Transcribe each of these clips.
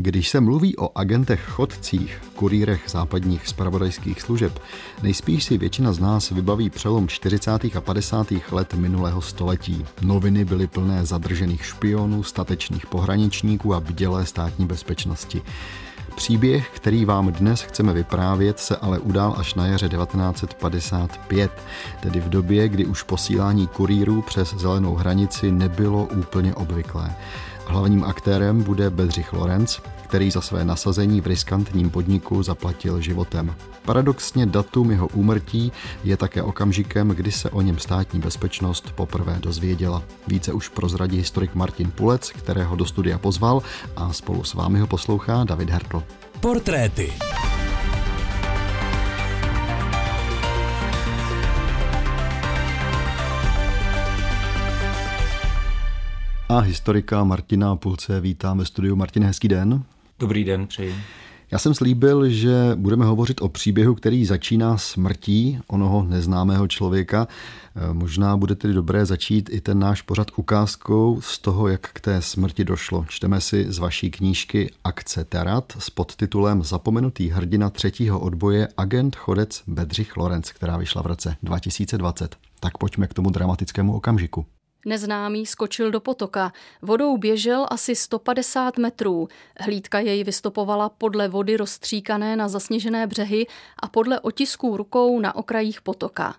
Když se mluví o agentech chodcích, kurýrech západních zpravodajských služeb, nejspíš si většina z nás vybaví přelom 40. a 50. let minulého století. Noviny byly plné zadržených špionů, statečných pohraničníků a bdělé státní bezpečnosti. Příběh, který vám dnes chceme vyprávět, se ale udál až na jaře 1955, tedy v době, kdy už posílání kurýrů přes zelenou hranici nebylo úplně obvyklé. Hlavním aktérem bude Bedřich Lorenz, který za své nasazení v riskantním podniku zaplatil životem. Paradoxně datum jeho úmrtí je také okamžikem, kdy se o něm státní bezpečnost poprvé dozvěděla. Více už prozradí historik Martin Pulec, kterého do studia pozval, a spolu s vámi ho poslouchá David Hertel. Portréty. A historika Martina Pulce vítám ve studiu. Martin, hezký den. Dobrý den, přeji. Já jsem slíbil, že budeme hovořit o příběhu, který začíná smrtí onoho neznámého člověka. Možná bude tedy dobré začít i ten náš pořad ukázkou z toho, jak k té smrti došlo. Čteme si z vaší knížky Akce Terat s podtitulem Zapomenutý hrdina třetího odboje, agent chodec Bedřich Lorenz, která vyšla v roce 2020. Tak pojďme k tomu dramatickému okamžiku. Neznámý skočil do potoka. Vodou běžel asi 150 metrů. Hlídka jej vystopovala podle vody rozstříkané na zasněžené břehy a podle otisků rukou na okrajích potoka.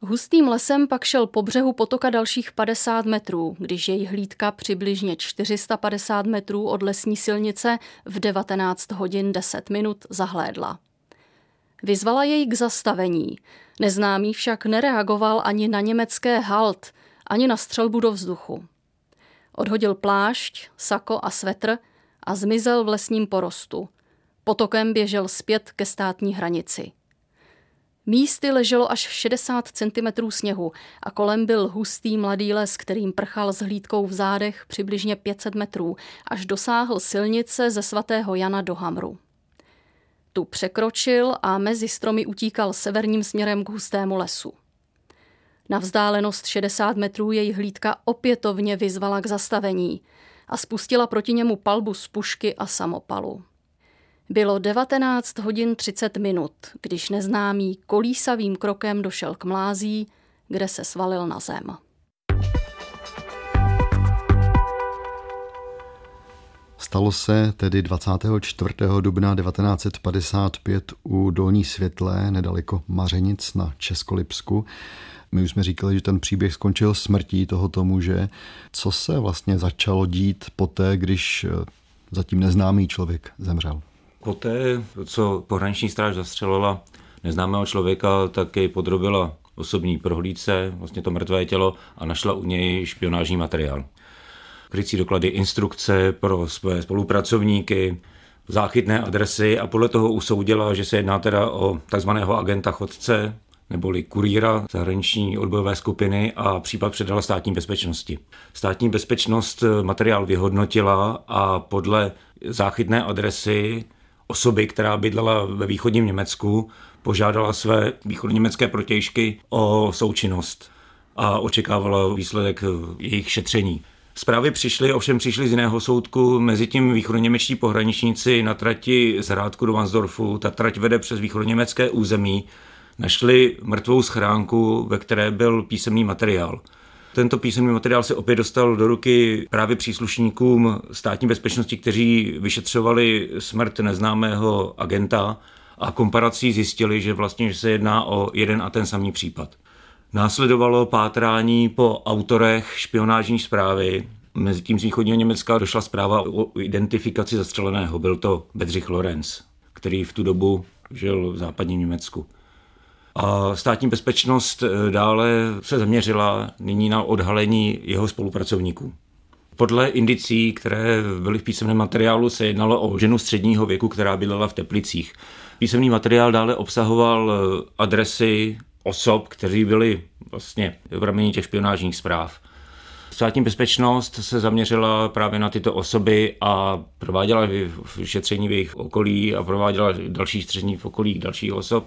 Hustým lesem pak šel po břehu potoka dalších 50 metrů, když jej hlídka přibližně 450 metrů od lesní silnice v 19 hodin 10 minut zahlédla. Vyzvala jej k zastavení. Neznámý však nereagoval ani na německé halt, ani na střelbu do vzduchu. Odhodil plášť, sako a svetr a zmizel v lesním porostu. Potokem běžel zpět ke státní hranici. Místy leželo až 60 cm sněhu a kolem byl hustý mladý les, kterým prchal s hlídkou v zádech přibližně 500 metrů, až dosáhl silnice ze svatého Jana do Hamru. Tu překročil a mezi stromy utíkal severním směrem k hustému lesu. Na vzdálenost 60 metrů jej hlídka opětovně vyzvala k zastavení a spustila proti němu palbu z pušky a samopalu. Bylo 19 hodin 30 minut, když neznámý kolísavým krokem došel k mlází, kde se svalil na zem. Stalo se tedy 24. dubna 1955 u Dolní Světlé, nedaleko Mařenic na Českolipsku. My už jsme říkali, že ten příběh skončil smrtí tohoto muže. Co se vlastně začalo dít poté, když zatím neznámý člověk zemřel? Poté, co pohraniční stráž zastřelila neznámého člověka, tak jej podrobila osobní prohlídce, vlastně to mrtvé tělo, a našla u něj špionážní materiál. Krycí doklady, instrukce pro své spolupracovníky, záchytné adresy, a podle toho usoudila, že se jedná teda o takzvaného agenta chodce, neboli kurýra zahraniční odbojové skupiny, a případ předala státní bezpečnosti. Státní bezpečnost materiál vyhodnotila a podle záchytné adresy osoby, která bydlela ve východním Německu, požádala své východněmecké protějšky o součinnost a očekávala výsledek jejich šetření. Zprávy přišly z jiného soudku, mezitím východoněmečtí pohraničníci na trati z Hrádku do Varnsdorfu, ta trať vede přes východoněmecké území, našli mrtvou schránku, ve které byl písemný materiál. Tento písemný materiál se opět dostal do ruky právě příslušníkům státní bezpečnosti, kteří vyšetřovali smrt neznámého agenta, a komparací zjistili, že vlastně se jedná o jeden a ten samý případ. Následovalo pátrání po autorech špionážní zprávy. Mezitím z východního Německa došla zpráva o identifikaci zastřeleného. Byl to Bedřich Lorenz, který v tu dobu žil v západním Německu. A státní bezpečnost dále se zaměřila nyní na odhalení jeho spolupracovníků. Podle indicí, které byly v písemném materiálu, se jednalo o ženu středního věku, která bydlela v Teplicích. Písemný materiál dále obsahoval adresy osob, kteří byli vlastně v rameni těch špionážních zpráv. Státní bezpečnost se zaměřila právě na tyto osoby a prováděla šetření v jejich okolí a prováděla další šetření v okolí dalších osob.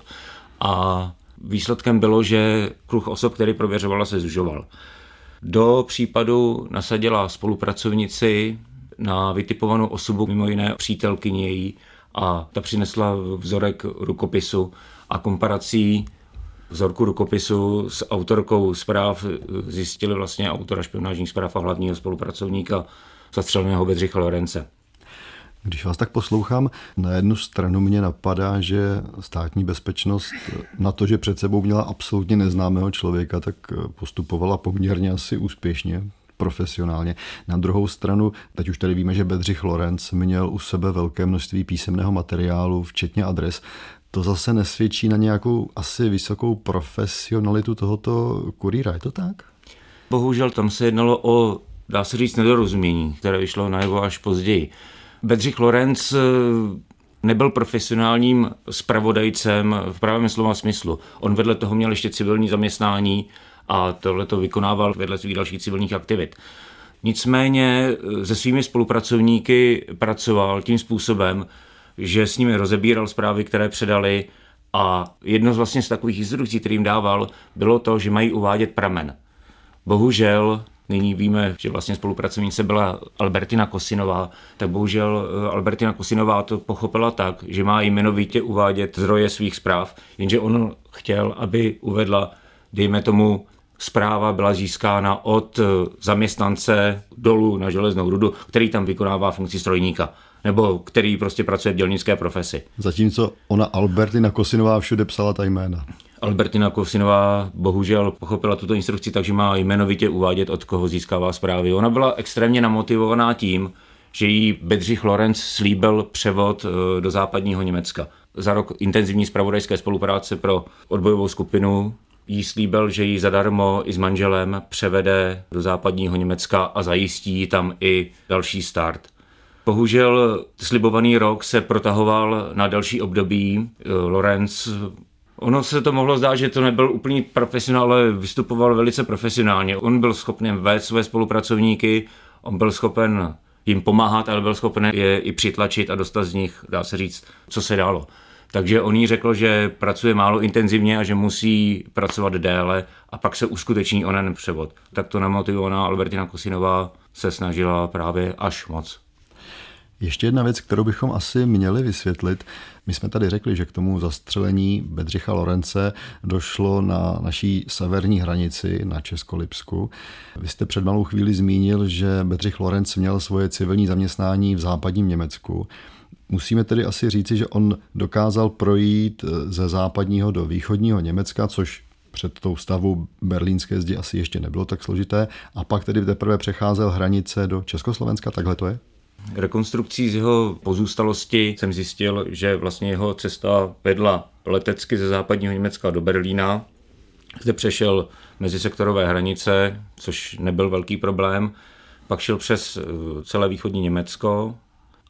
A výsledkem bylo, že kruh osob, který prověřovala, se zužoval. Do případu nasadila spolupracovnici na vytipovanou osobu, mimo jiné přítelkyni její, a ta přinesla vzorek rukopisu a komparací vzorku rukopisu s autorkou zpráv zjistili vlastně autora špionážních zpráv a hlavního spolupracovníka zastřeleného Bedřicha Lorence. Když vás tak poslouchám, na jednu stranu mě napadá, že státní bezpečnost na to, že před sebou měla absolutně neznámého člověka, tak postupovala poměrně asi úspěšně, profesionálně. Na druhou stranu, teď už tady víme, že Bedřich Lorenz měl u sebe velké množství písemného materiálu, včetně adres. To zase nesvědčí na nějakou asi vysokou profesionalitu tohoto kurýra, je to tak? Bohužel tam se jednalo o, dá se říct, nedorozumění, které vyšlo najevo až později. Bedřich Lorenz nebyl profesionálním zpravodajcem v pravém slova smyslu. On vedle toho měl ještě civilní zaměstnání a tohle to vykonával vedle svých dalších civilních aktivit. Nicméně se svými spolupracovníky pracoval tím způsobem, že s nimi rozebíral zprávy, které předali, a jedno z vlastně z takových instrukcí, kterým dával, bylo to, že mají uvádět pramen. Bohužel, nyní víme, že vlastně spolupracovnice byla Albertina Kosinová, tak bohužel Albertina Kosinová to pochopila tak, že má jmenovitě uvádět zdroje svých zpráv, jenže on chtěl, aby uvedla, dejme tomu, zpráva byla získána od zaměstnance dolů na Železnou rudu, který tam vykonává funkci strojníka, nebo který prostě pracuje v dělnické profesi. Zatímco ona Albertina Kosinová všude psala ta jména. Albertina Kosinová bohužel pochopila tuto instrukci, takže má jmenovitě uvádět, od koho získává zprávy. Ona byla extrémně namotivovaná tím, že jí Bedřich Lorenz slíbil převod do západního Německa. Za rok intenzivní zpravodajské spolupráce pro odbojovou skupinu jí slíbil, že ji zadarmo i s manželem převede do západního Německa a zajistí tam i další start. Bohužel slibovaný rok se protahoval na další období. Lorenz, ono se to mohlo zdát, že to nebyl úplný profesionál, ale vystupoval velice profesionálně. On byl schopen vést své spolupracovníky, on byl schopen jim pomáhat, ale byl schopen je i přitlačit a dostat z nich, dá se říct, co se dalo. Takže on jí řekl, že pracuje málo intenzivně a že musí pracovat déle a pak se uskuteční onen převod. Tak to namotivovaná Albertina Kosinová se snažila právě až moc. Ještě jedna věc, kterou bychom asi měli vysvětlit. My jsme tady řekli, že k tomu zastřelení Bedřicha Lorence došlo na naší severní hranici, na Českolipsku. Vy jste před malou chvíli zmínil, že Bedřich Lorenz měl svoje civilní zaměstnání v západním Německu. Musíme tedy asi říci, že on dokázal projít ze západního do východního Německa, což před tou stavbou berlínské zdi asi ještě nebylo tak složité, a pak tedy teprve přecházel hranice do Československa, takhle to je? Rekonstrukcí z jeho pozůstalosti jsem zjistil, že vlastně jeho cesta vedla letecky ze západního Německa do Berlína. Zde přešel mezisektorové hranice, což nebyl velký problém. Pak šel přes celé východní Německo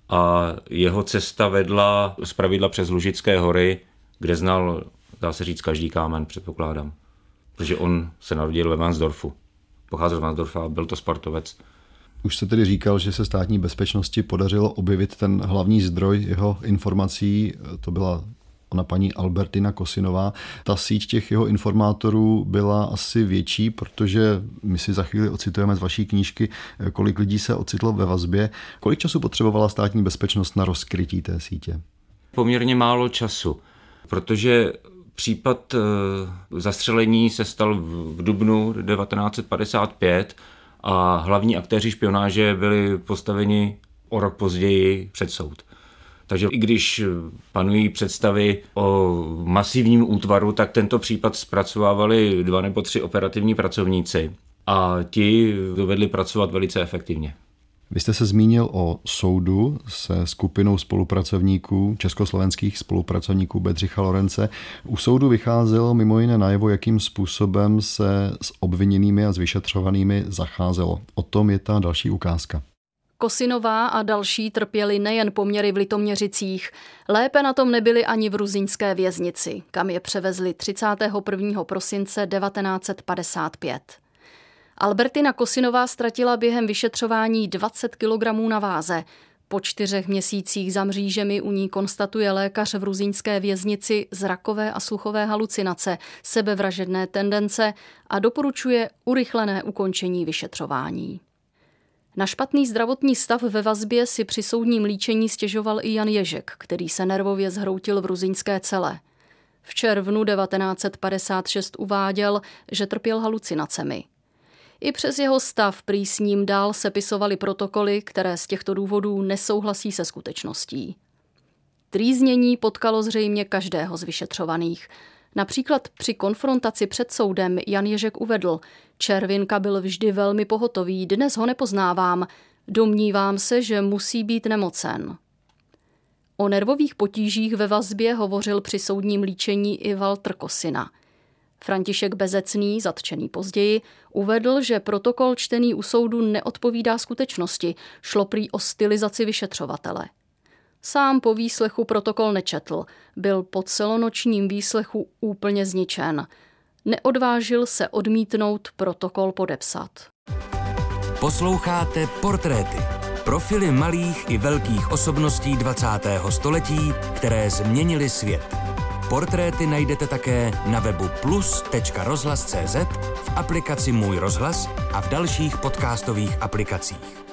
a jeho cesta vedla zpravidla přes Lužické hory, kde znal, dá se říct, každý kámen, předpokládám. Protože on se narodil ve Varnsdorfu. Pocházel z Varnsdorfa a byl to sportovec. Už se tedy říkal, že se státní bezpečnosti podařilo objevit ten hlavní zdroj jeho informací, to byla ona paní Albertina Kosinová. Ta síť těch jeho informátorů byla asi větší, protože my si za chvíli ocitujeme z vaší knížky, kolik lidí se ocitlo ve vazbě. Kolik času potřebovala státní bezpečnost na rozkrytí té sítě? Poměrně málo času, protože případ zastřelení se stal v dubnu 1955, a hlavní aktéři špionáže byli postaveni o rok později před soud. Takže i když panují představy o masivním útvaru, tak tento případ zpracovávali 2 nebo 3 operativní pracovníci a ti dovedli pracovat velice efektivně. Vy jste se zmínil o soudu se skupinou spolupracovníků, československých spolupracovníků Bedřicha Lorence. U soudu vycházelo mimo jiné najevo, jakým způsobem se s obviněnými a s vyšetřovanými zacházelo. O tom je ta další ukázka. Kosinová a další trpěli nejen poměry v Litoměřicích. Lépe na tom nebyli ani v ruzyňské věznici, kam je převezli 31. prosince 1955. Albertina Kosinová ztratila během vyšetřování 20 kilogramů na váze. Po 4 měsících za mřížemi u ní konstatuje lékař v ruzyňské věznici zrakové a sluchové halucinace, sebevražedné tendence a doporučuje urychlené ukončení vyšetřování. Na špatný zdravotní stav ve vazbě si při soudním líčení stěžoval i Jan Ježek, který se nervově zhroutil v ruzyňské cele. V červnu 1956 uváděl, že trpěl halucinacemi. I přes jeho stav prý s ním dál sepisovaly protokoly, které z těchto důvodů nesouhlasí se skutečností. Trýznění potkalo zřejmě každého z vyšetřovaných. Například při konfrontaci před soudem Jan Ježek uvedl: Červinka byl vždy velmi pohotový, dnes ho nepoznávám, domnívám se, že musí být nemocen. O nervových potížích ve vazbě hovořil při soudním líčení i Valtr Kosina. František Bezecný, zatčený později, uvedl, že protokol čtený u soudu neodpovídá skutečnosti, šlo prý o stylizaci vyšetřovatele. Sám po výslechu protokol nečetl, byl po celonočním výslechu úplně zničen. Neodvážil se odmítnout protokol podepsat. Posloucháte Portréty. Profily malých i velkých osobností 20. století, které změnily svět. Portréty najdete také na webu plus.rozhlas.cz, v aplikaci Můj rozhlas a v dalších podcastových aplikacích.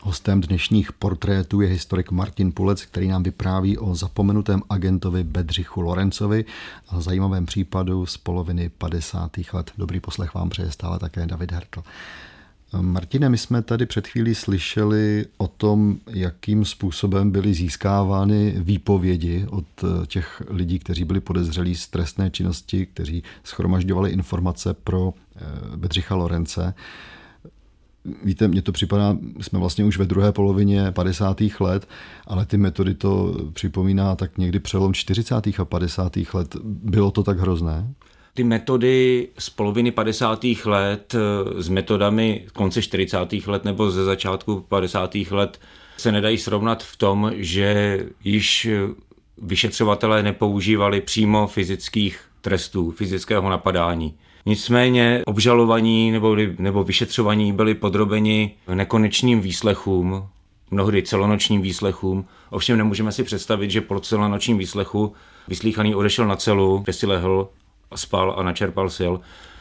Hostem dnešních portrétů je historik Martin Pulec, který nám vypráví o zapomenutém agentovi Bedřichu Lorenzovi a zajímavém případu z poloviny 50. let. Dobrý poslech vám přeje stále také David Hertel. Martine, my jsme tady před chvílí slyšeli o tom, jakým způsobem byly získávány výpovědi od těch lidí, kteří byli podezřelí z trestné činnosti, kteří shromažďovali informace pro Bedřicha Lorence. Víte, mně to připadá, jsme vlastně už ve druhé polovině 50. let, ale ty metody to připomíná tak někdy přelom 40. a 50. let. Bylo to tak hrozné? Ty metody z poloviny 50. let s metodami konce 40. let nebo ze začátku 50. let se nedají srovnat v tom, že již vyšetřovatelé nepoužívali přímo fyzických trestů, fyzického napadání. Nicméně obžalovaní nebo vyšetřovaní byli podrobeni nekonečným výslechům, mnohdy celonočním výslechům. Ovšem nemůžeme si představit, že po celonočním výslechu vyslíchaný odešel na celu, kde si lehl, spal a načerpal sil.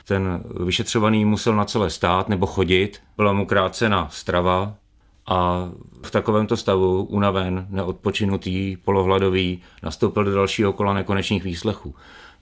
Ten vyšetřovaný musel na celé stát nebo chodit, byla mu krácena strava a v takovémto stavu, unaven, neodpočinutý, polohladový, nastoupil do dalšího kola nekonečných výslechů.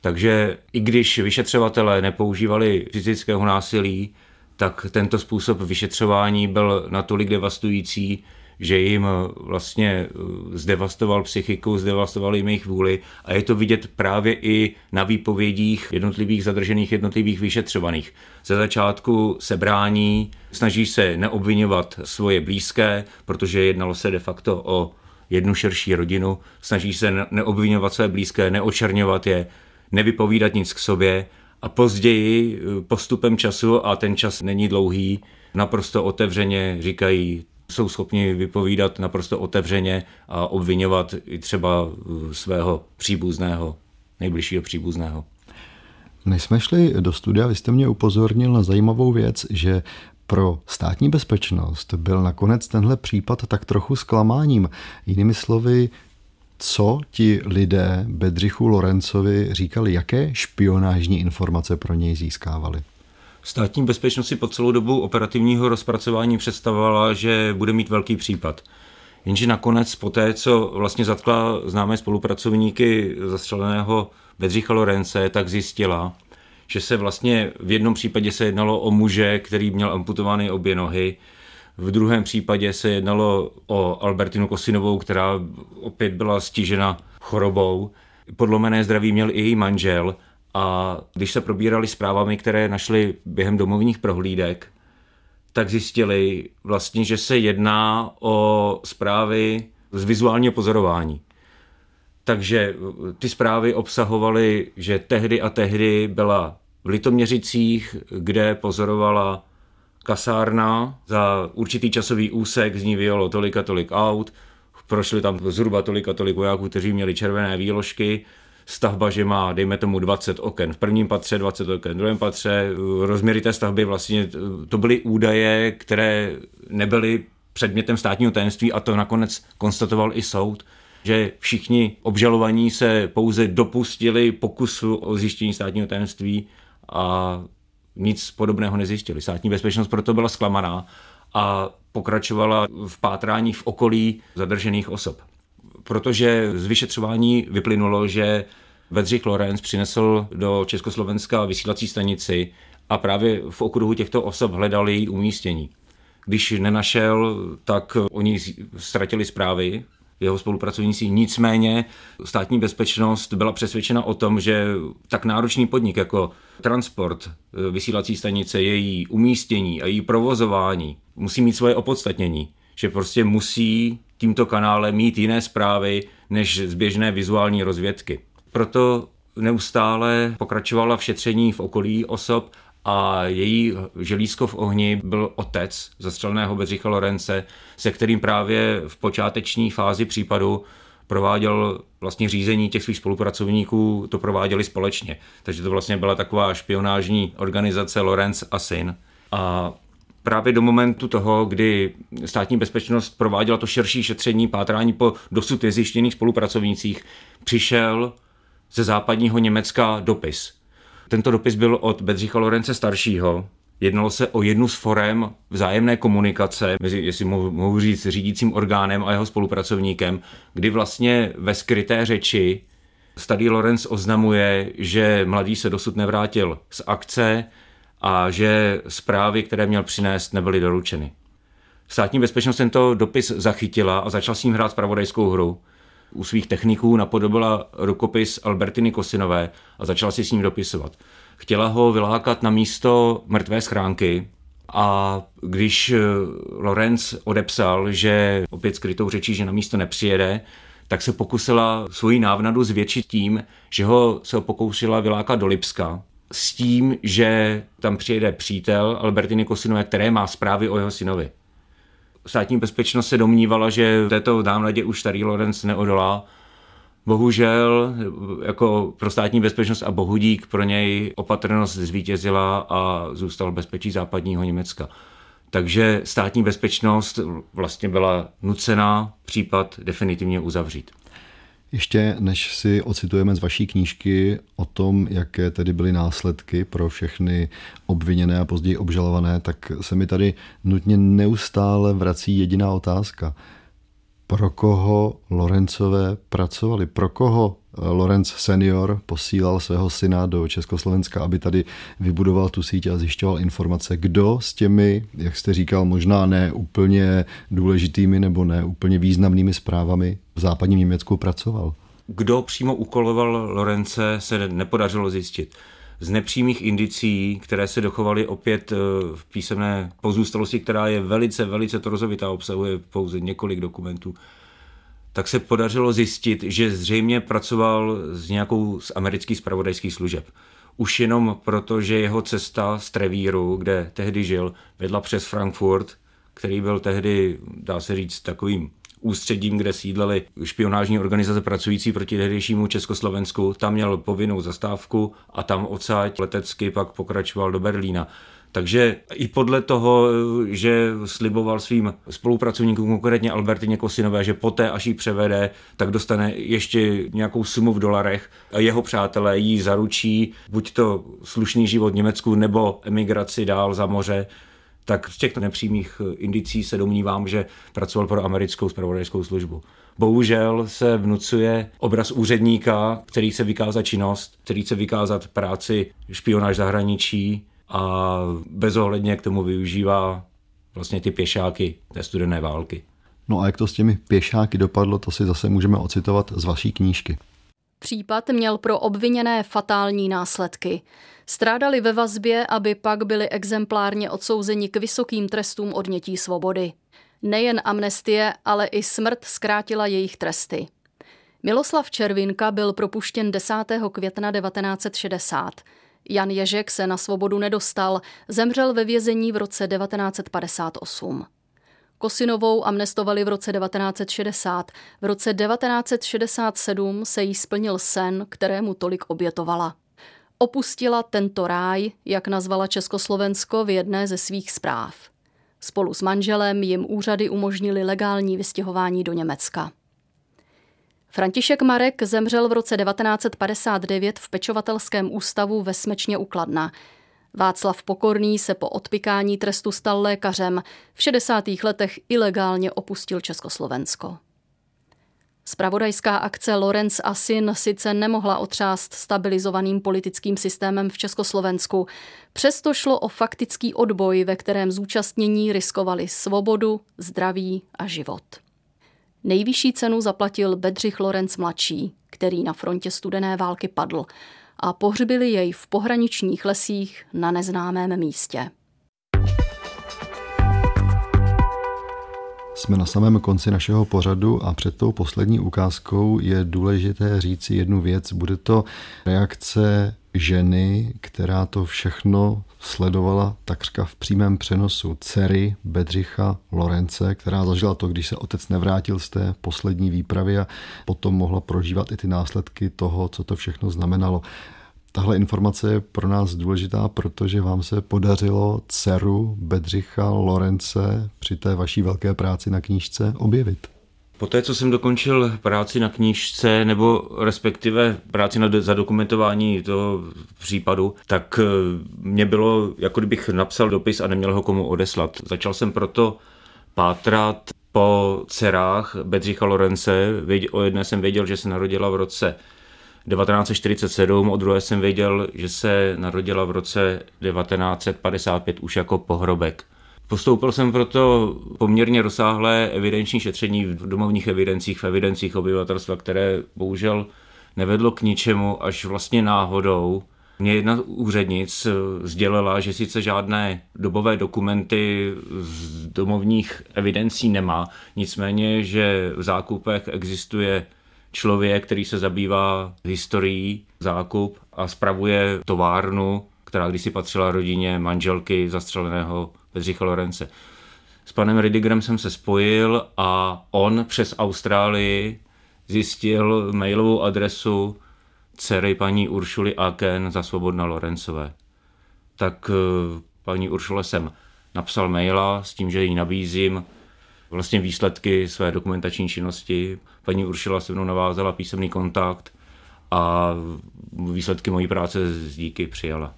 Takže i když vyšetřovatelé nepoužívali fyzického násilí, tak tento způsob vyšetřování byl natolik devastující, že jim vlastně zdevastoval psychiku, zdevastoval jim jejich vůli a je to vidět právě i na výpovědích jednotlivých zadržených, jednotlivých vyšetřovaných. Ze začátku se brání, snaží se neobvinovat svoje blízké, protože jednalo se de facto o jednu širší rodinu, snaží se neobvinovat své blízké, neočerňovat je, nevypovídat nic k sobě a později postupem času, a ten čas není dlouhý, naprosto otevřeně říkají, jsou schopni vypovídat naprosto otevřeně a obvinovat i třeba svého příbuzného, nejbližšího příbuzného. Než jsme šli do studia, vy jste mě upozornil na zajímavou věc, že pro Státní bezpečnost byl nakonec tenhle případ tak trochu zklamáním. Jinými slovy, co ti lidé Bedřichu Lorencovi říkali, jaké špionážní informace pro něj získávali? Státní bezpečnost si po celou dobu operativního rozpracování představovala, že bude mít velký případ. Jenže nakonec po té, co vlastně zatkla známé spolupracovníky zastřeleného Bedřicha Lorence, tak zjistila, že se vlastně v jednom případě se jednalo o muže, který měl amputovány obě nohy, v druhém případě se jednalo o Albertinu Kosinovou, která opět byla stižena chorobou. Podlomené zdraví měl i její manžel. A když se probírali zprávami, které našli během domovních prohlídek, tak zjistili vlastně, že se jedná o zprávy z vizuálního pozorování. Takže ty zprávy obsahovaly, že tehdy a tehdy byla v Litoměřicích, kde pozorovala kasárna, za určitý časový úsek z ní vyjelo tolik a tolik aut, prošli tam zhruba tolik a tolik vojáků, kteří měli červené výložky, stavba, že má, dejme tomu, 20 oken v prvním patře, 20 oken v druhém patře, rozměry té stavby, vlastně to byly údaje, které nebyly předmětem státního tajemství a to nakonec konstatoval i soud, že všichni obžalovaní se pouze dopustili pokusu o zjištění státního tajemství a nic podobného nezjistili. Státní bezpečnost proto byla zklamaná a pokračovala v pátrání v okolí zadržených osob. Protože z vyšetřování vyplynulo, že Bedřich Lorenz přinesl do Československa vysílací stanici a právě v okruhu těchto osob hledal její umístění. Když nenašel, tak oni ztratili zprávy, jeho spolupracovníci. Nicméně státní bezpečnost byla přesvědčena o tom, že tak náročný podnik jako transport vysílací stanice, její umístění a její provozování musí mít svoje opodstatnění, že prostě musí tímto kanálem mít jiné zprávy než z běžné vizuální rozvědky. Proto neustále pokračovala v šetření v okolí osob a její želízko v ohni byl otec zastřeleného Bedřicha Lorence, se kterým právě v počáteční fázi případu prováděl vlastně řízení těch svých spolupracovníků, to prováděli společně. Takže to vlastně byla taková špionážní organizace Lorenz a syn. A právě do momentu toho, kdy státní bezpečnost prováděla to širší šetření, pátrání po dosud nezjištěných spolupracovnících, přišel ze západního Německa dopis. Tento dopis byl od Bedřicha Lorence staršího. Jednalo se o jednu z forem vzájemné komunikace mezi, jestli mohu říct, řídícím orgánem a jeho spolupracovníkem, kdy vlastně ve skryté řeči starý Lorenz oznamuje, že mladý se dosud nevrátil z akce a že zprávy, které měl přinést, nebyly doručeny. Státní bezpečnost tento dopis zachytila a začala s ním hrát zpravodajskou hru. U svých techniků napodobila rukopis Albertiny Kosinové a začala si s ním dopisovat. Chtěla ho vylákat na místo mrtvé schránky a když Lorenz odepsal, že opět skrytou řečí, že na místo nepřijede, tak se pokusila svoji návnadu zvětšit tím, že se ho pokoušela vylákat do Lipska s tím, že tam přijede přítel Albertiny Kosinové, které má zprávy o jeho synovi. Státní bezpečnost se domnívala, že této návnadě už starý Lorenz neodolá. Bohužel, jako pro státní bezpečnost a bohudík, pro něj opatrnost zvítězila a zůstal v bezpečí západního Německa. Takže státní bezpečnost vlastně byla nucená případ definitivně uzavřít. Ještě než si ocitujeme z vaší knížky o tom, jaké tedy byly následky pro všechny obviněné a později obžalované, tak se mi tady nutně neustále vrací jediná otázka. Pro koho Lorencové pracovali? Pro koho Lorenz senior posílal svého syna do Československa, aby tady vybudoval tu síť a zjišťoval informace? Kdo s těmi, jak jste říkal, možná ne úplně důležitými nebo ne úplně významnými zprávami v západním Německu pracoval? Kdo přímo úkoloval Lorence, se nepodařilo zjistit. Z nepřímých indicí, které se dochovaly opět v písemné pozůstalosti, která je velice, velice trozovitá, obsahuje pouze několik dokumentů, tak se podařilo zjistit, že zřejmě pracoval s nějakou z amerických zpravodajských služeb. Už jenom proto, že jeho cesta z Trevíru, kde tehdy žil, vedla přes Frankfurt, který byl tehdy, dá se říct, takovým ústředím, kde sídlely špionážní organizace pracující proti tehdejšímu Československu. Tam měl povinnou zastávku a tam odsáď letecky pak pokračoval do Berlína. Takže i podle toho, že sliboval svým spolupracovníkům, konkrétně Albertině Kosinové, že poté, až ji převede, tak dostane ještě nějakou sumu v dolarech a jeho přátelé jí zaručí buď to slušný život v Německu nebo emigraci dál za moře, tak z těchto nepřímých indicí se domnívám, že pracoval pro americkou zpravodajskou službu. Bohužel se vnucuje obraz úředníka, který chce vykázat činnost, který chce vykázat práci špionáž zahraničí a bezohledně k tomu využívá vlastně ty pěšáky té studené války. No a jak to s těmi pěšáky dopadlo, to si zase můžeme ocitovat z vaší knížky. Případ měl pro obviněné fatální následky. Strádali ve vazbě, aby pak byli exemplárně odsouzeni k vysokým trestům odnětí svobody. Nejen amnestie, ale i smrt zkrátila jejich tresty. Miloslav Červinka byl propuštěn 10. května 1960. Jan Ježek se na svobodu nedostal, zemřel ve vězení v roce 1958. Kosinovou amnestovali v roce 1960. V roce 1967 se jí splnil sen, kterému tolik obětovala. Opustila tento ráj, jak nazvala Československo v jedné ze svých zpráv. Spolu s manželem jim úřady umožnili legální vystěhování do Německa. František Marek zemřel v roce 1959 v pečovatelském ústavu ve Smečně u Kladna. Václav Pokorný se po odpykání trestu stal lékařem. V 60. letech ilegálně opustil Československo. Spravodajská akce Lorenz a syn sice nemohla otřást stabilizovaným politickým systémem v Československu. Přesto šlo o faktický odboj, ve kterém zúčastnění riskovali svobodu, zdraví a život. Nejvyšší cenu zaplatil Bedřich Lorenz mladší, který na frontě studené války padl, a pohřbili jej v pohraničních lesích na neznámém místě. Jsme na samém konci našeho pořadu a před tou poslední ukázkou je důležité říci jednu věc. Bude to reakce ženy, která to všechno sledovala takřka v přímém přenosu, dcery Bedřicha Lorence, která zažila to, když se otec nevrátil z té poslední výpravy, a potom mohla prožívat i ty následky toho, co to všechno znamenalo. Tahle informace je pro nás důležitá, protože vám se podařilo dceru Bedřicha Lorence při té vaší velké práci na knížce objevit. Poté, co jsem dokončil práci na knížce, nebo respektive práci na zadokumentování toho případu, tak mě bylo, jako kdybych napsal dopis a neměl ho komu odeslat. Začal jsem proto pátrat po dcerách Bedřicha Lorence. O jedné jsem věděl, že se narodila v roce 1947, o druhé jsem věděl, že se narodila v roce 1955 už jako pohrobek. Postoupil jsem proto poměrně rozsáhlé evidenční šetření v domovních evidencích, v evidencích obyvatelstva, které bohužel nevedlo k ničemu, až vlastně náhodou mě jedna úřednic sdělila, že sice žádné dobové dokumenty z domovních evidencí nemá, nicméně, že v zákupech existuje člověk, který se zabývá historií zákup a spravuje továrnu, která kdysi patřila rodině manželky zastřeleného Bedřicha Lorence. S panem Ridigrem jsem se spojil a on přes Austrálii zjistil mailovou adresu dcery paní Uršuly Aken za Svobodna Lorencové. Tak paní Uršule jsem napsal maila s tím, že jí nabízím vlastně výsledky své dokumentační činnosti. Paní Uršula se mnou navázala písemný kontakt a výsledky mojí práce z díky přijala.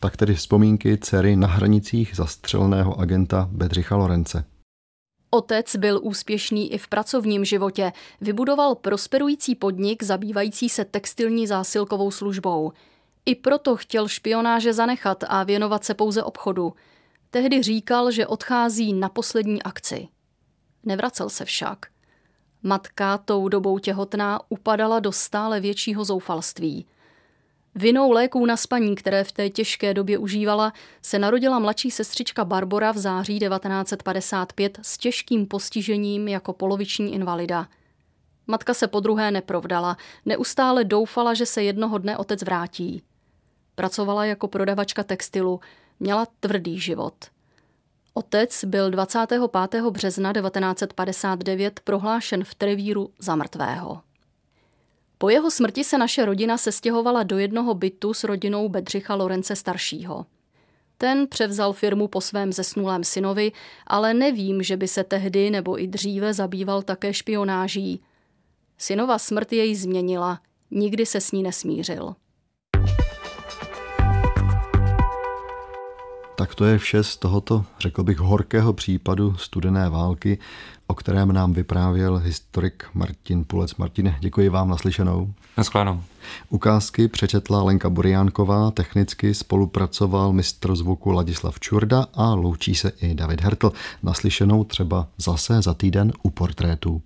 Tak tedy vzpomínky dcery na hranicích zastřeleného agenta Bedřicha Lorence. Otec byl úspěšný i v pracovním životě. Vybudoval prosperující podnik zabývající se textilní zásilkovou službou. I proto chtěl špionáže zanechat a věnovat se pouze obchodu. Tehdy říkal, že odchází na poslední akci. Nevracel se však. Matka, tou dobou těhotná, upadala do stále většího zoufalství. Vinou léků na spaní, které v té těžké době užívala, se narodila mladší sestřička Barbora v září 1955 s těžkým postižením jako poloviční invalida. Matka se podruhé neprovdala, neustále doufala, že se jednoho dne otec vrátí. Pracovala jako prodavačka textilu, měla tvrdý život. Otec byl 25. března 1959 prohlášen v Trevíru za mrtvého. Po jeho smrti se naše rodina sestěhovala do jednoho bytu s rodinou Bedřicha Lorence staršího. Ten převzal firmu po svém zesnulém synovi, ale nevím, že by se tehdy nebo i dříve zabýval také špionáží. Synova smrt jej změnila, nikdy se s ní nesmířil. Tak to je vše z tohoto, řekl bych, horkého případu studené války, o kterém nám vyprávěl historik Martin Pulec. Martine, děkuji vám, naslyšenou. Naschledanou. Ukázky přečetla Lenka Buriánková, technicky spolupracoval mistr zvuku Ladislav Čurda a loučí se i David Hertel. Naslyšenou třeba zase za týden u Portrétů.